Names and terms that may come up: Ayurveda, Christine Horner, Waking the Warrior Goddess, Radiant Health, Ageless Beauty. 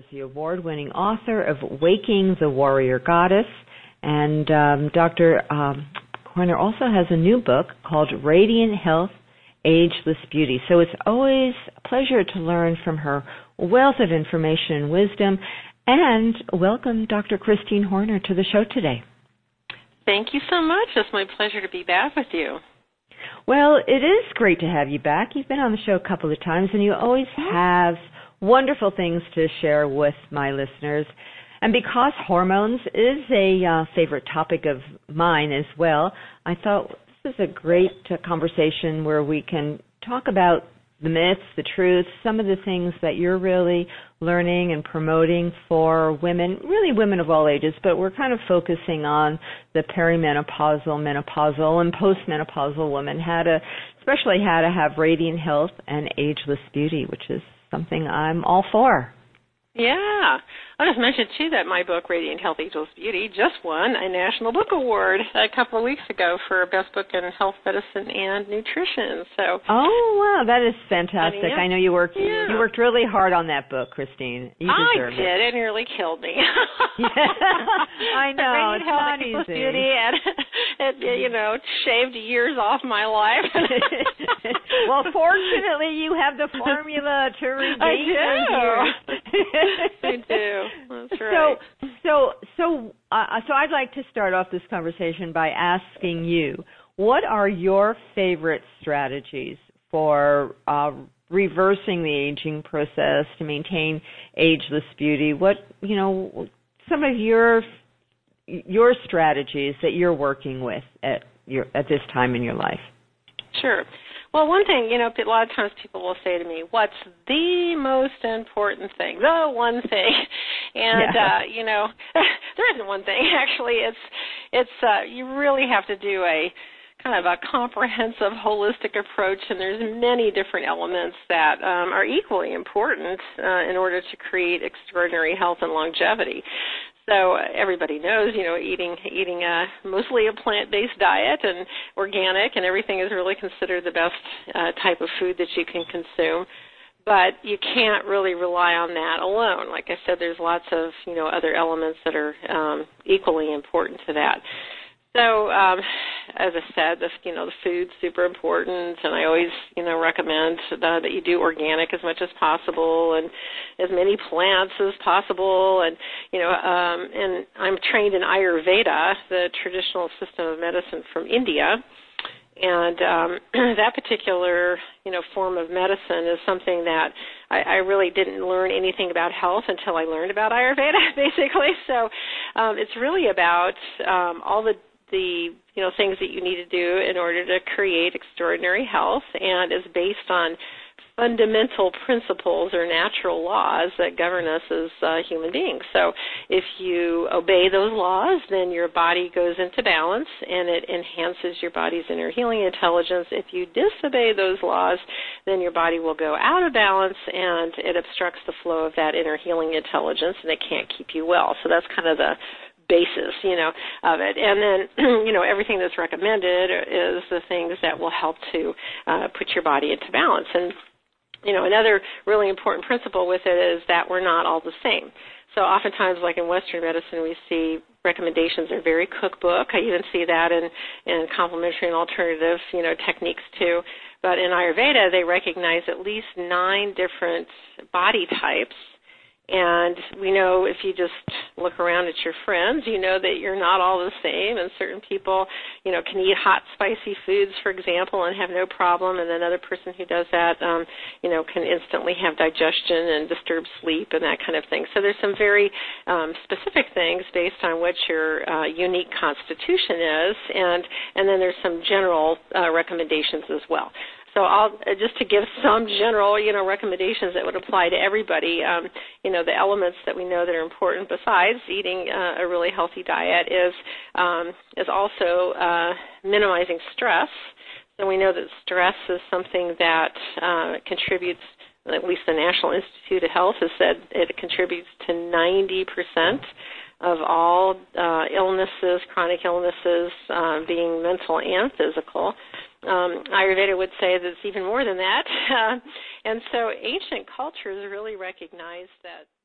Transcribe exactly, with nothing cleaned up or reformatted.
is the award-winning author of Waking the Warrior Goddess, and um, Doctor Um, Horner also has a new book called Radiant Health, Ageless Beauty. So it's always a pleasure to learn from her wealth of information and wisdom. And welcome, Doctor Christine Horner, to the show today. Thank you so much. It's my pleasure to be back with you. Well, it is great to have you back. You've been on the show a couple of times, and you always have wonderful things to share with my listeners. And because hormones is a uh, favorite topic of mine as well, I thought this is a great uh, conversation where we can talk about the myths, the truths, some of the things that you're really learning and promoting for women, really women of all ages, but we're kind of focusing on the perimenopausal, menopausal, and postmenopausal women, how to, especially how to have radiant health and ageless beauty, which is something I'm all for. Yeah. I just mentioned, too, that my book, Radiant Health, Ageless Beauty, just won a National Book Award a couple of weeks ago for Best Book in Health, Medicine, and Nutrition. So, oh, wow, that is fantastic. I, mean, yeah. I know you worked yeah. you worked really hard on that book, Christine. You deserve I did. It. It nearly killed me. Yeah. I know. Radiant Health, not Ageless easy. Beauty, and it, you know, shaved years off my life. Well, fortunately, you have the formula to regain I do. I do. That's right. So, so, so, uh, so I'd like to start off this conversation by asking you, what are your favorite strategies for uh, reversing the aging process to maintain ageless beauty? What, you know, some of your your strategies that you're working with at your at this time in your life? Sure. Well, one thing, you know, a lot of times people will say to me, what's the most important thing, the one thing? And, yeah. uh, you know, there isn't one thing, actually. It's, it's uh, you really have to do a kind of a comprehensive, holistic approach, and there's many different elements that um, are equally important uh, in order to create extraordinary health and longevity. So uh, everybody knows, you know, eating eating a, mostly a plant-based diet and organic, and everything is really considered the best uh, type of food that you can consume. But you can't really rely on that alone. Like I said, there's lots of, you know, other elements that are um, equally important to that. So, um, as I said, the, you know, the food's super important, and I always, you know, recommend the, that you do organic as much as possible and as many plants as possible. And, you know, um, and I'm trained in Ayurveda, the traditional system of medicine from India. And um, that particular, you know, form of medicine is something that I, I really didn't learn anything about health until I learned about Ayurveda, basically. So um, it's really about um, all the the you know things that you need to do in order to create extraordinary health, and is based on fundamental principles or natural laws that govern us as uh, human beings. So if you obey those laws, then your body goes into balance and it enhances your body's inner healing intelligence. If you disobey those laws, then your body will go out of balance and it obstructs the flow of that inner healing intelligence, and it can't keep you well. So that's kind of the basis, you know, of it. And then, you know, everything that's recommended is the things that will help to uh, put your body into balance. And you know, another really important principle with it is that we're not all the same. So oftentimes, like in Western medicine, we see recommendations are very cookbook. I even see that in, in complementary and alternative, you know, techniques too. But in Ayurveda, they recognize at least nine different body types. And we know if you just look around at your friends, you know that you're not all the same. And certain people, you know, can eat hot, spicy foods, for example, and have no problem. And another person who does that, um, you know, can instantly have digestion and disturb sleep and that kind of thing. So there's some very um, specific things based on what your uh, unique constitution is. And, and then there's some general uh, recommendations as well. So I'll, just to give some general, you know, recommendations that would apply to everybody, um, you know, the elements that we know that are important besides eating uh, a really healthy diet is um, is also uh, minimizing stress. So we know that stress is something that uh, contributes, at least the National Institute of Health has said it contributes to ninety percent of all uh, illnesses, chronic illnesses, uh, being mental and physical. Um, Ayurveda would say that it's even more than that. Uh, and so ancient cultures really recognize that.